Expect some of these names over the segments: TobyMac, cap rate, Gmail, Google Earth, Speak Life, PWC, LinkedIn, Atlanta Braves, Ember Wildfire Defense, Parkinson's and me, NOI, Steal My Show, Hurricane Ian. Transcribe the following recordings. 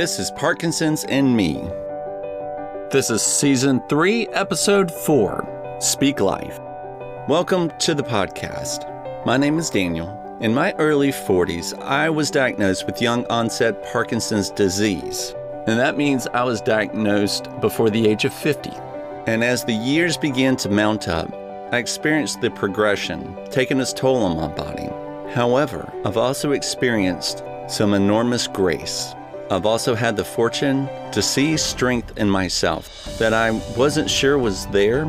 This is Parkinson's and Me. This is Season 3, Episode 4, Speak Life. Welcome to the podcast. My name is Daniel. In my early 40s, I was diagnosed with young onset Parkinson's disease. And that means I was diagnosed before the age of 50. And as the years began to mount up, I experienced the progression, taking its toll on my body. However, I've also experienced some enormous grace. I've also had the fortune to see strength in myself that I wasn't sure was there.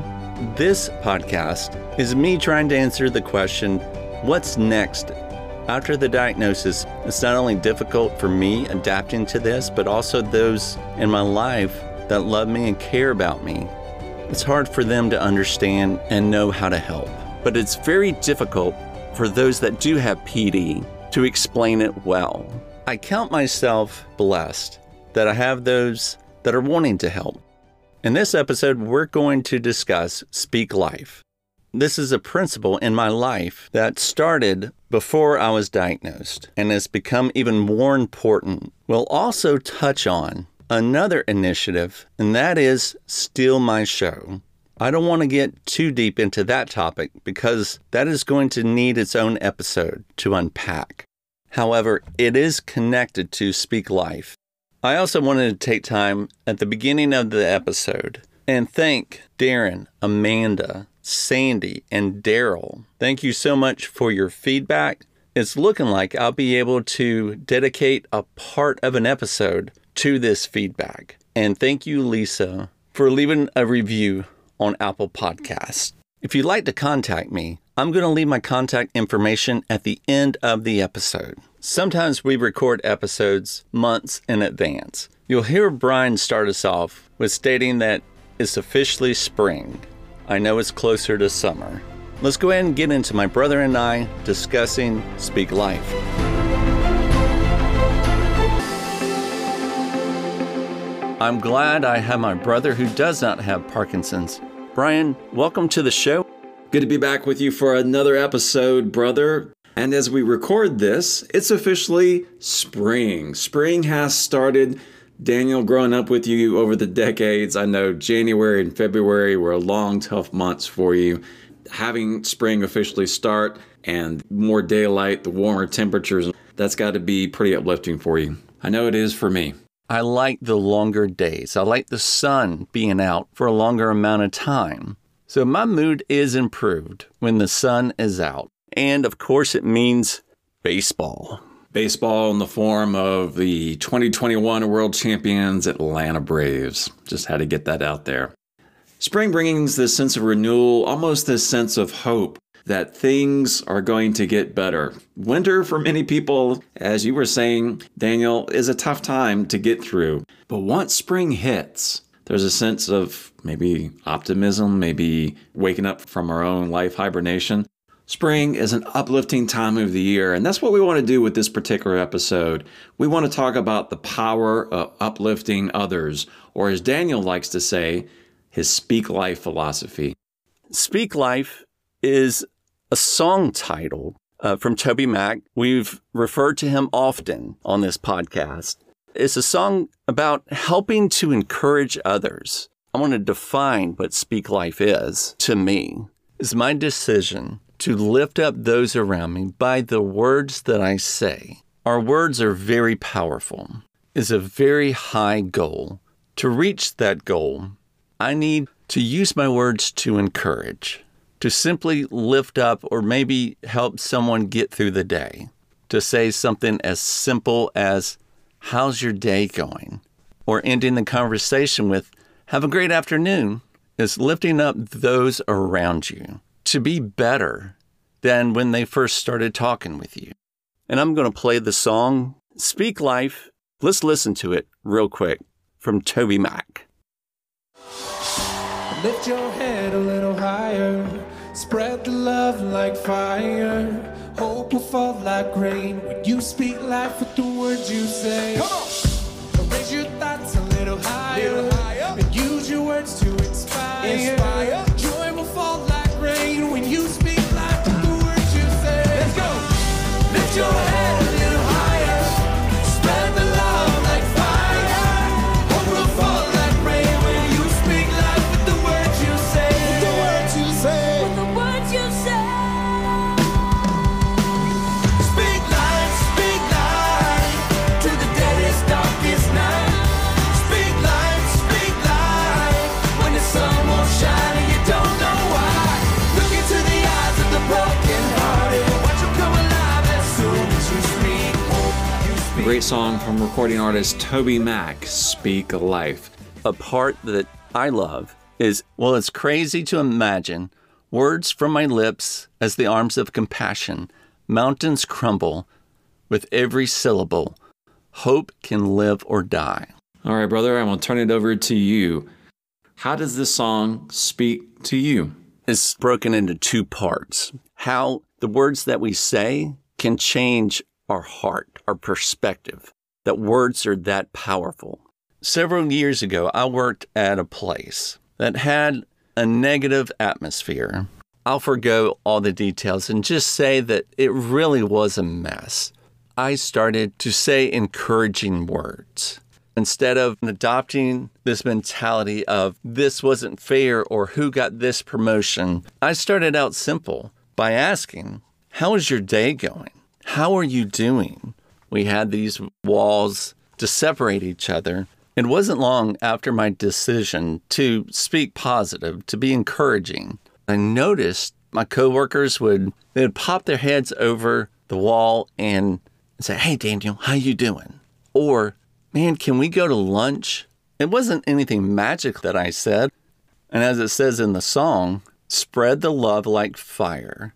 This podcast is me trying to answer the question, what's next? After the diagnosis, it's not only difficult for me adapting to this, but also those in my life that love me and care about me. It's hard for them to understand and know how to help, but it's very difficult for those that do have PD to explain it well. I count myself blessed that I have those that are wanting to help. In this episode, we're going to discuss Speak Life. This is a principle in my life that started before I was diagnosed and has become even more important. We'll also touch on another initiative, and that is Steal My Show. I don't want to get too deep into that topic because that is going to need its own episode to unpack. However, it is connected to Speak Life. I also wanted to take time at the beginning of the episode and thank Darren, Amanda, Sandy, and Daryl. Thank you so much for your feedback. It's looking like I'll be able to dedicate a part of an episode to this feedback. And thank you, Lisa, for leaving a review on Apple Podcasts. If you'd like to contact me, I'm going to leave my contact information at the end of the episode. Sometimes we record episodes months in advance. You'll hear Brian start us off with stating that it's officially spring. I know it's closer to summer. Let's go ahead and get into my brother and I discussing Speak Life. I'm glad I have my brother who does not have Parkinson's. Brian, welcome to the show. Good to be back with you for another episode, brother. And as we record this, it's officially spring. Spring has started. Daniel, growing up with you over the decades, I know January and February were long, tough months for you. Having spring officially start and more daylight, the warmer temperatures, that's got to be pretty uplifting for you. I know it is for me. I like the longer days. I like the sun being out for a longer amount of time. So my mood is improved when the sun is out. And of course, it means baseball. Baseball in the form of the 2021 World Champions Atlanta Braves. Just had to get that out there. Spring brings this sense of renewal, almost this sense of hope that things are going to get better. Winter for many people, as you were saying, Daniel, is a tough time to get through. But once spring hits, there's a sense of maybe optimism, maybe waking up from our own life hibernation. Spring is an uplifting time of the year, and that's what we want to do with this particular episode. We want to talk about the power of uplifting others, or as Daniel likes to say, his Speak Life philosophy. Speak Life is a song title from TobyMac. We've referred to him often on this podcast. It's a song about helping to encourage others. I want to define what Speak Life is to me. It's my decision to lift up those around me by the words that I say. Our words are very powerful. It's a very high goal. To reach that goal, I need to use my words to encourage, to simply lift up or maybe help someone get through the day, to say something as simple as, how's your day going? Or ending the conversation with, have a great afternoon, is lifting up those around you to be better than when they first started talking with you. And I'm going to play the song, Speak Life. Let's listen to it real quick from TobyMac. Lift your head a little higher, spread the love like fire. Hope will fall like rain when you speak life with the words you say. Come on! Raise your thoughts a little higher, and use your words to inspire. Joy will fall like rain when you speak life with the words you say. Let's go! Lift your head a little higher, spread the love like fire. great song from recording artist TobyMac, Speak Life. A part that I love is, well, it's crazy to imagine words from my lips as the arms of compassion. Mountains crumble with every syllable. Hope can live or die. All right, brother, I'm going to turn it over to you. How does this song speak to you? It's broken into two parts. How the words that we say can change our heart, our perspective, that words are that powerful. Several years ago, I worked at a place that had a negative atmosphere. I'll forgo all the details and just say that it really was a mess. I started to say encouraging words. Instead of adopting this mentality of this wasn't fair or who got this promotion, I started out simple by asking, how is your day going? How are you doing? We had these walls to separate each other. It wasn't long after my decision to speak positive, to be encouraging. I noticed my coworkers they'd pop their heads over the wall and say, hey, Daniel, how you doing? Or, man, can we go to lunch? It wasn't anything magic that I said. And as it says in the song, spread the love like fire.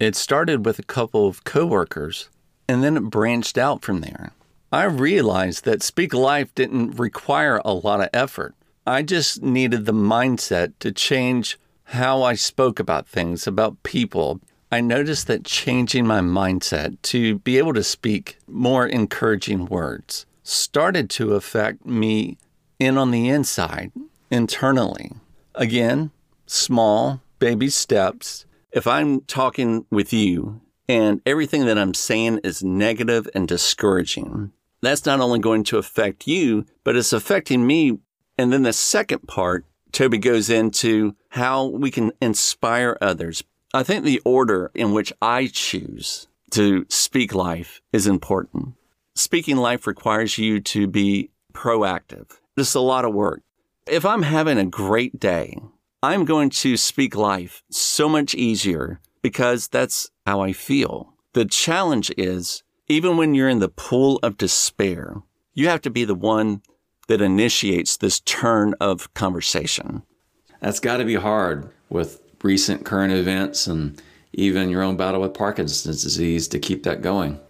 It started with a couple of coworkers, and then it branched out from there. I realized that Speak Life didn't require a lot of effort. I just needed the mindset to change how I spoke about things, about people. I noticed that changing my mindset to be able to speak more encouraging words started to affect me on the inside, internally. Again, small, baby steps. If I'm talking with you and everything that I'm saying is negative and discouraging, that's not only going to affect you, but it's affecting me. And then the second part, Toby goes into how we can inspire others. I think the order in which I choose to speak life is important. Speaking life requires you to be proactive. It's a lot of work. If I'm having a great day, I'm going to speak life so much easier because that's how I feel. The challenge is, even when you're in the pool of despair, you have to be the one that initiates this turn of conversation. That's got to be hard with recent current events and even your own battle with Parkinson's disease to keep that going.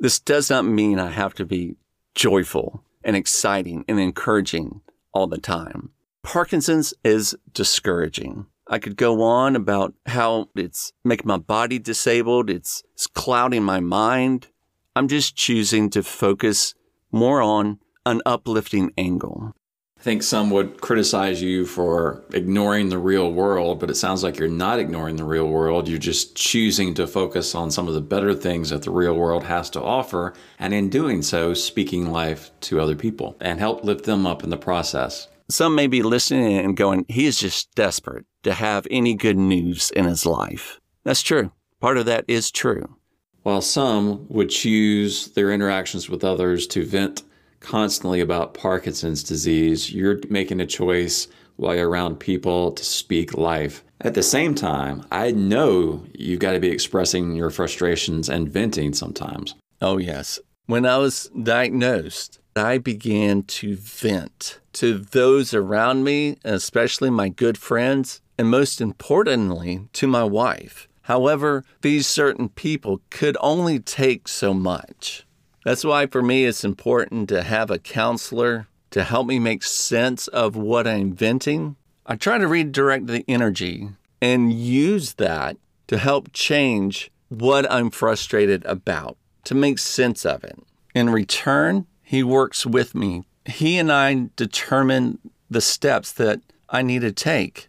This does not mean I have to be joyful and exciting and encouraging all the time. Parkinson's is discouraging. I could go on about how it's making my body disabled. It's clouding my mind. I'm just choosing to focus more on an uplifting angle. I think some would criticize you for ignoring the real world, but it sounds like you're not ignoring the real world. You're just choosing to focus on some of the better things that the real world has to offer. And in doing so, speaking life to other people and help lift them up in the process. Some may be listening and going, he is just desperate to have any good news in his life. That's true. Part of that is true. While some would choose their interactions with others to vent constantly about Parkinson's disease, you're making a choice while you're around people to speak life. At the same time, I know you've got to be expressing your frustrations and venting sometimes. Oh, yes. When I was diagnosed, I began to vent to those around me, especially my good friends, and most importantly, to my wife. However, these certain people could only take so much. That's why for me it's important to have a counselor to help me make sense of what I'm venting. I try to redirect the energy and use that to help change what I'm frustrated about, to make sense of it. In return, he works with me. He and I determine the steps that I need to take.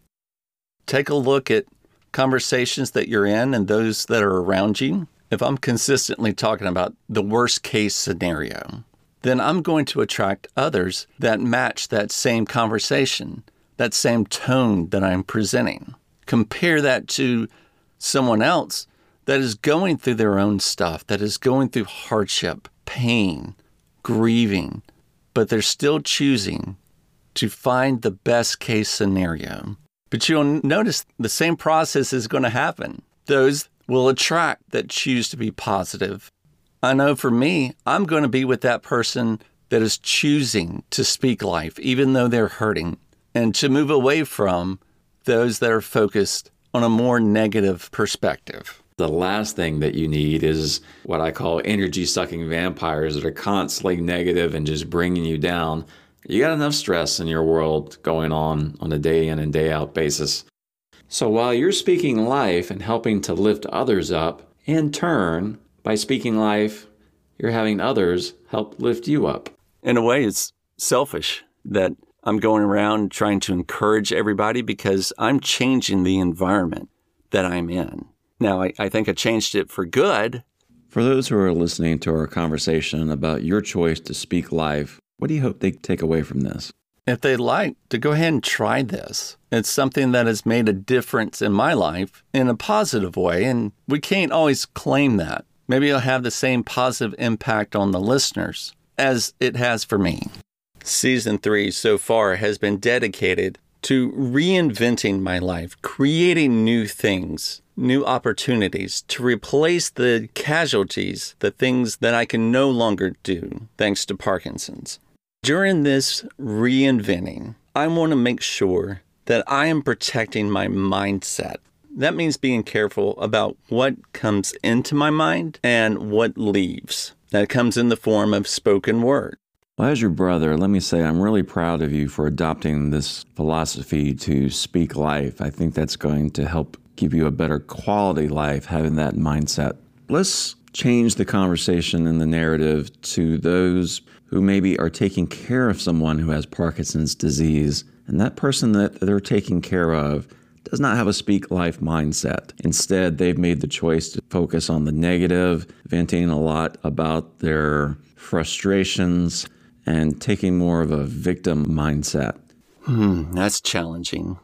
Take a look at conversations that you're in and those that are around you. If I'm consistently talking about the worst case scenario, then I'm going to attract others that match that same conversation, that same tone that I'm presenting. Compare that to someone else that is going through their own stuff, that is going through hardship, pain, grieving, but they're still choosing to find the best case scenario. But you'll notice the same process is going to happen. Those will attract that choose to be positive. I know for me, I'm going to be with that person that is choosing to speak life, even though they're hurting, and to move away from those that are focused on a more negative perspective. The last thing that you need is what I call energy-sucking vampires that are constantly negative and just bringing you down. You got enough stress in your world going on a day in and day out basis. So while you're speaking life and helping to lift others up, in turn, by speaking life, you're having others help lift you up. In a way, it's selfish that I'm going around trying to encourage everybody because I'm changing the environment that I'm in. Now, I think I changed it for good. For those who are listening to our conversation about your choice to speak life, what do you hope they take away from this? If they'd like to go ahead and try this, it's something that has made a difference in my life in a positive way, and we can't always claim that. Maybe it'll have the same positive impact on the listeners as it has for me. Season 3 so far has been dedicated to reinventing my life, creating new things, new opportunities to replace the casualties, the things that I can no longer do, thanks to Parkinson's. During this reinventing, I want to make sure that I am protecting my mindset. That means being careful about what comes into my mind and what leaves. That comes in the form of spoken word. Well, as your brother, let me say I'm really proud of you for adopting this philosophy to speak life. I think that's going to help give you a better quality life, having that mindset. Let's change the conversation and the narrative to those who maybe are taking care of someone who has Parkinson's disease, and that person that they're taking care of does not have a speak life mindset. Instead, they've made the choice to focus on the negative, venting a lot about their frustrations, and taking more of a victim mindset. That's challenging.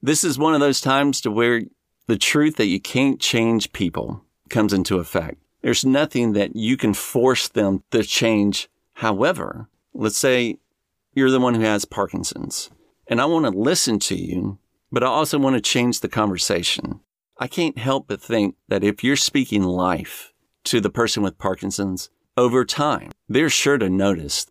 This is one of those times to where the truth that you can't change people comes into effect. There's nothing that you can force them to change. However, let's say you're the one who has Parkinson's, and I want to listen to you, but I also want to change the conversation. I can't help but think that if you're speaking life to the person with Parkinson's, over time, they're sure to notice.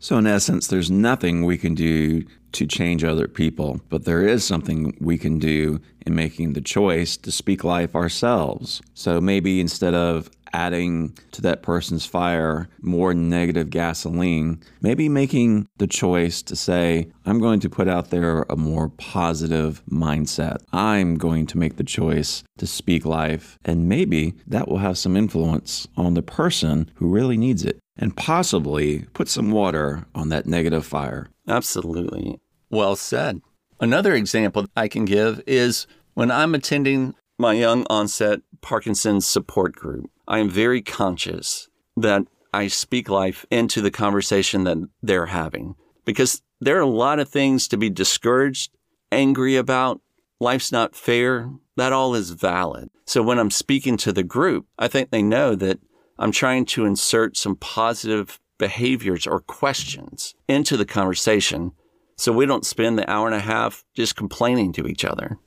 So in essence, there's nothing we can do to change other people, but there is something we can do in making the choice to speak life ourselves. So maybe instead of adding to that person's fire more negative gasoline, maybe making the choice to say, I'm going to put out there a more positive mindset. I'm going to make the choice to speak life, and maybe that will have some influence on the person who really needs it. And possibly put some water on that negative fire. Absolutely. Well said. Another example I can give is when I'm attending my young onset Parkinson's support group, I am very conscious that I speak life into the conversation that they're having, because there are a lot of things to be discouraged, angry about. Life's not fair. That all is valid. So when I'm speaking to the group, I think they know that I'm trying to insert some positive behaviors or questions into the conversation so we don't spend the hour and a half just complaining to each other.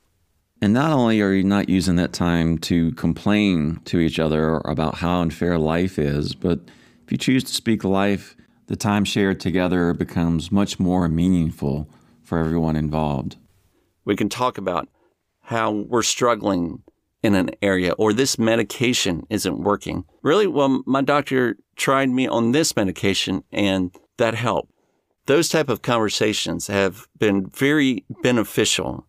And not only are you not using that time to complain to each other about how unfair life is, but if you choose to speak life, the time shared together becomes much more meaningful for everyone involved. We can talk about how we're struggling in an area, or this medication isn't working. Really, well, my doctor tried me on this medication and that helped. Those type of conversations have been very beneficial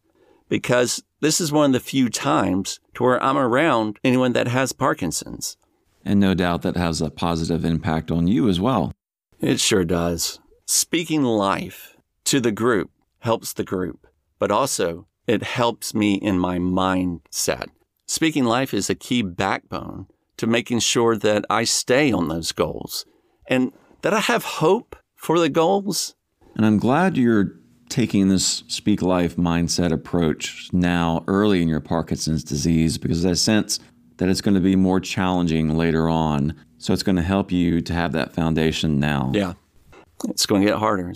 because this is one of the few times to where I'm around anyone that has Parkinson's. And no doubt that has a positive impact on you as well. It sure does. Speaking life to the group helps the group, but also it helps me in my mindset. Speaking life is a key backbone to making sure that I stay on those goals and that I have hope for the goals. And I'm glad you're taking this speak life mindset approach now early in your Parkinson's disease, because I sense that it's going to be more challenging later on. So it's going to help you to have that foundation now. Yeah, it's going to get harder.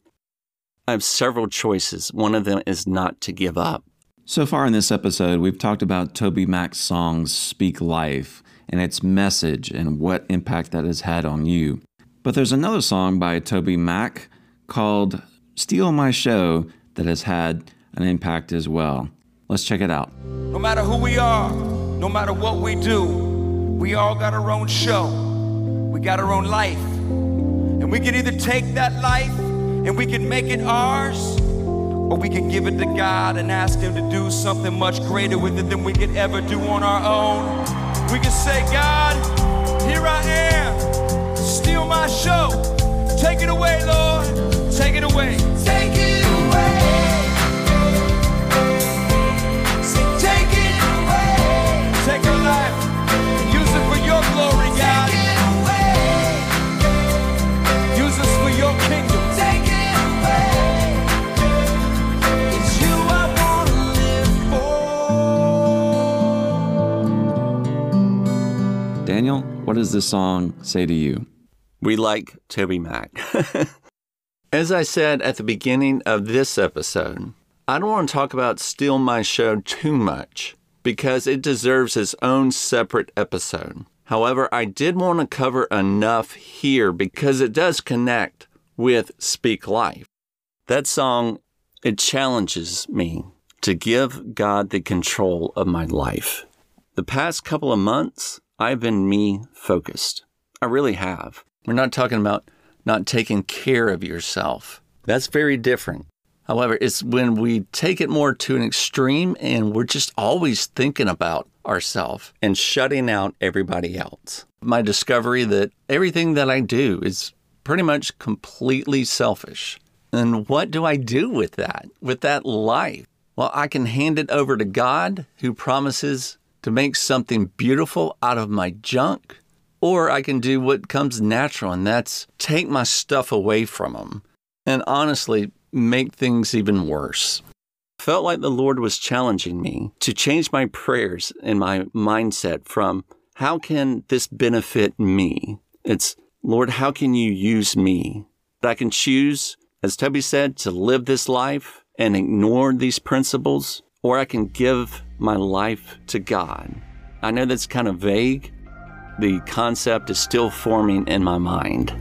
I have several choices. One of them is not to give up. So far in this episode, we've talked about TobyMac's songs, Speak Life, and its message and what impact that has had on you. But there's another song by TobyMac called Steal My Show that has had an impact as well. Let's check it out. No matter who we are, no matter what we do, we all got our own show. We got our own life. And we can either take that life and we can make it ours, or we can give it to God and ask Him to do something much greater with it than we could ever do on our own. We can say, God, here I am. Steal my show. Take it away, Lord. Take it away. Take it away. Take our life and use it for your glory, God. Take it away. Use us for your kingdom. Take it away. It's you I want to live for. Daniel, what does this song say to you? We like TobyMac. As I said at the beginning of this episode, I don't want to talk about Steal My Show too much, because it deserves its own separate episode. However, I did want to cover enough here because it does connect with Speak Life. That song, it challenges me to give God the control of my life. The past couple of months, I've been me-focused. I really have. We're not talking about not taking care of yourself. That's very different. However, it's when we take it more to an extreme and we're just always thinking about ourselves and shutting out everybody else. My discovery that everything that I do is pretty much completely selfish. And what do I do with that life? Well, I can hand it over to God, who promises to make something beautiful out of my junk, or I can do what comes natural, and that's take my stuff away from Him. And honestly, make things even worse. Felt like the Lord was challenging me to change my prayers and my mindset from, how can this benefit me? It's, Lord, how can you use me? That I can choose, as Toby said, to live this life and ignore these principles, or I can give my life to God. I know that's kind of vague. The concept is still forming in my mind.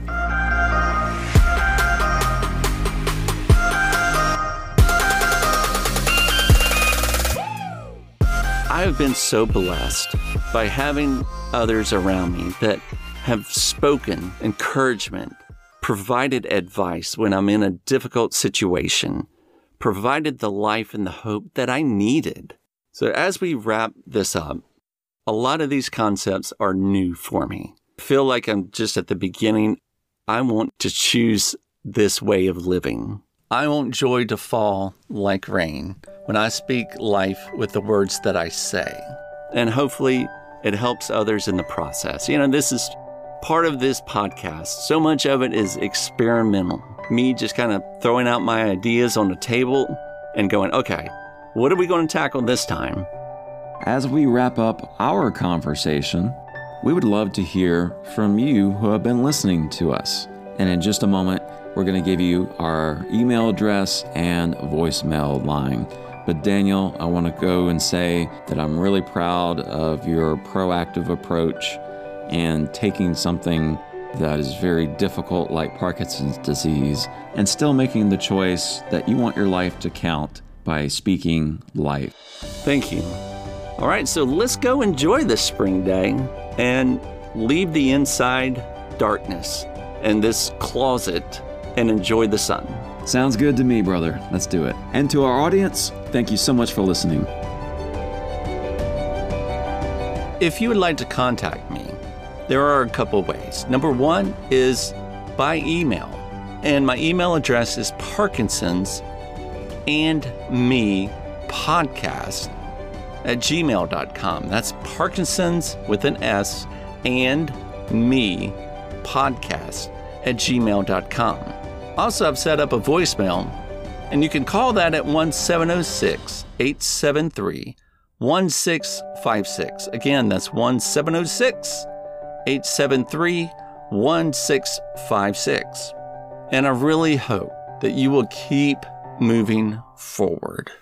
I have been so blessed by having others around me that have spoken encouragement, provided advice when I'm in a difficult situation, provided the life and the hope that I needed. So as we wrap this up, a lot of these concepts are new for me. I feel like I'm just at the beginning. I want to choose this way of living. I want joy to fall like rain when I speak life with the words that I say. And hopefully it helps others in the process. You know, this is part of this podcast. So much of it is experimental. Me just kind of throwing out my ideas on the table and going, okay, what are we going to tackle this time? As we wrap up our conversation, we would love to hear from you who have been listening to us. And in just a moment, we're going to give you our email address and voicemail line. But Daniel, I want to go and say that I'm really proud of your proactive approach and taking something that is very difficult, like Parkinson's disease, and still making the choice that you want your life to count by speaking life. Thank you. All right, so let's go enjoy this spring day and leave the inside darkness in this closet and enjoy the sun. Sounds good to me, brother. Let's do it. And to our audience, thank you so much for listening. If you would like to contact me, there are a couple ways. Number one is by email. And my email address is parkinsonsandmepodcast@gmail.com. That's Parkinson's with an S and me podcast@gmail.com. Also, I've set up a voicemail, and you can call that at 1-706-873-1656. Again, that's 1-706-873-1656. And I really hope that you will keep moving forward.